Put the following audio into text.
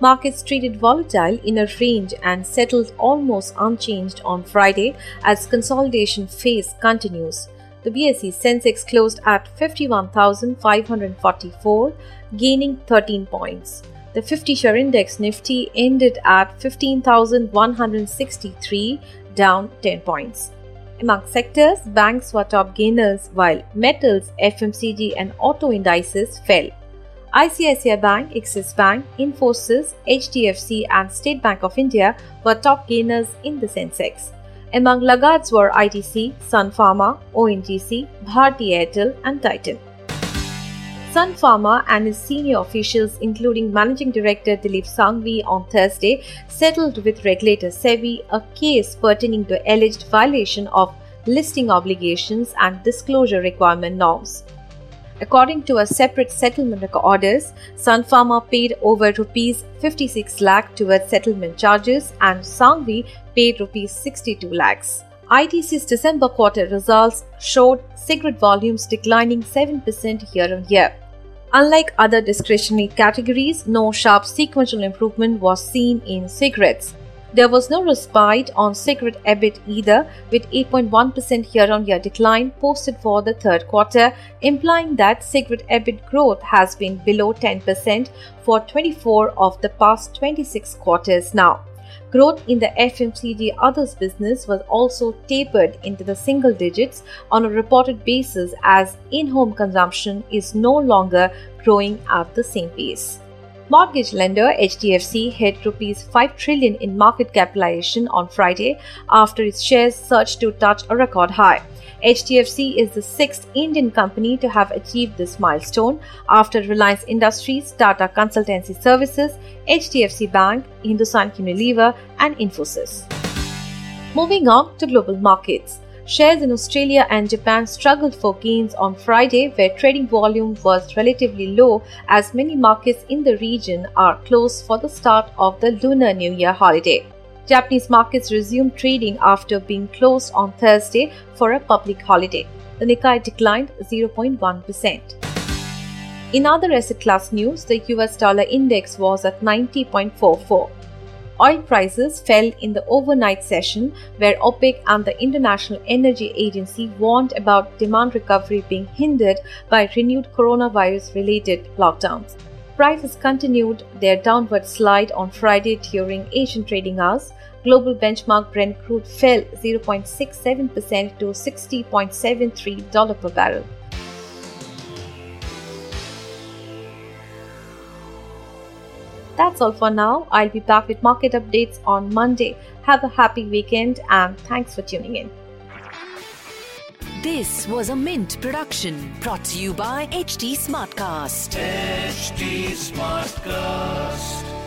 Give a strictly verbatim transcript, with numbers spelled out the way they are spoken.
Markets traded volatile in a range and settled almost unchanged on Friday as consolidation phase continues. The B S E Sensex closed at fifty-one thousand five hundred forty-four, gaining thirteen points. The fifty-share index Nifty ended at fifteen thousand one hundred sixty-three, down ten points. Among sectors, banks were top gainers while metals, F M C G and auto indices fell. I C I C I Bank, Axis Bank, Infosys, H D F C and State Bank of India were top gainers in the Sensex. Among laggards were I T C, Sun Pharma, O N G C, Bharti Airtel and Titan. Sun Pharma and its senior officials, including Managing Director Dilip Sangvi on Thursday, settled with regulator SEBI a case pertaining to alleged violation of listing obligations and disclosure requirement norms. According to a separate settlement orders, Sun Pharma paid over fifty-six lakh rupees towards settlement charges and Sangvi paid sixty-two lakhs rupees. I T C's December quarter results showed cigarette volumes declining seven percent year-on-year. Unlike other discretionary categories, no sharp sequential improvement was seen in cigarettes. There was no respite on cigarette EBIT either, with eight point one percent year-on-year decline posted for the third quarter, implying that cigarette EBIT growth has been below ten percent for twenty-four of the past twenty-six quarters now. Growth in the F M C G others business was also tapered into the single digits on a reported basis as in-home consumption is no longer growing at the same pace. Mortgage lender H D F C hit five trillion rupees in market capitalization on Friday after its shares surged to touch a record high. H D F C is the sixth Indian company to have achieved this milestone after Reliance Industries, Tata Consultancy Services, H D F C Bank, Hindustan Unilever and Infosys. Moving on to global markets. Shares in Australia and Japan struggled for gains on Friday, where trading volume was relatively low as many markets in the region are closed for the start of the Lunar New Year holiday. Japanese markets resumed trading after being closed on Thursday for a public holiday. The Nikkei declined zero point one percent. In other asset class news, the U S dollar index was at ninety point four four. Oil prices fell in the overnight session where OPEC and the International Energy Agency warned about demand recovery being hindered by renewed coronavirus-related lockdowns. Prices continued their downward slide on Friday during Asian trading hours. Global benchmark Brent crude fell zero point six seven percent to sixty dollars and seventy-three cents per barrel. That's all for now. I'll be back with market updates on Monday. Have a happy weekend and thanks for tuning in. This was a Mint production brought to you by H T Smartcast. H T Smartcast.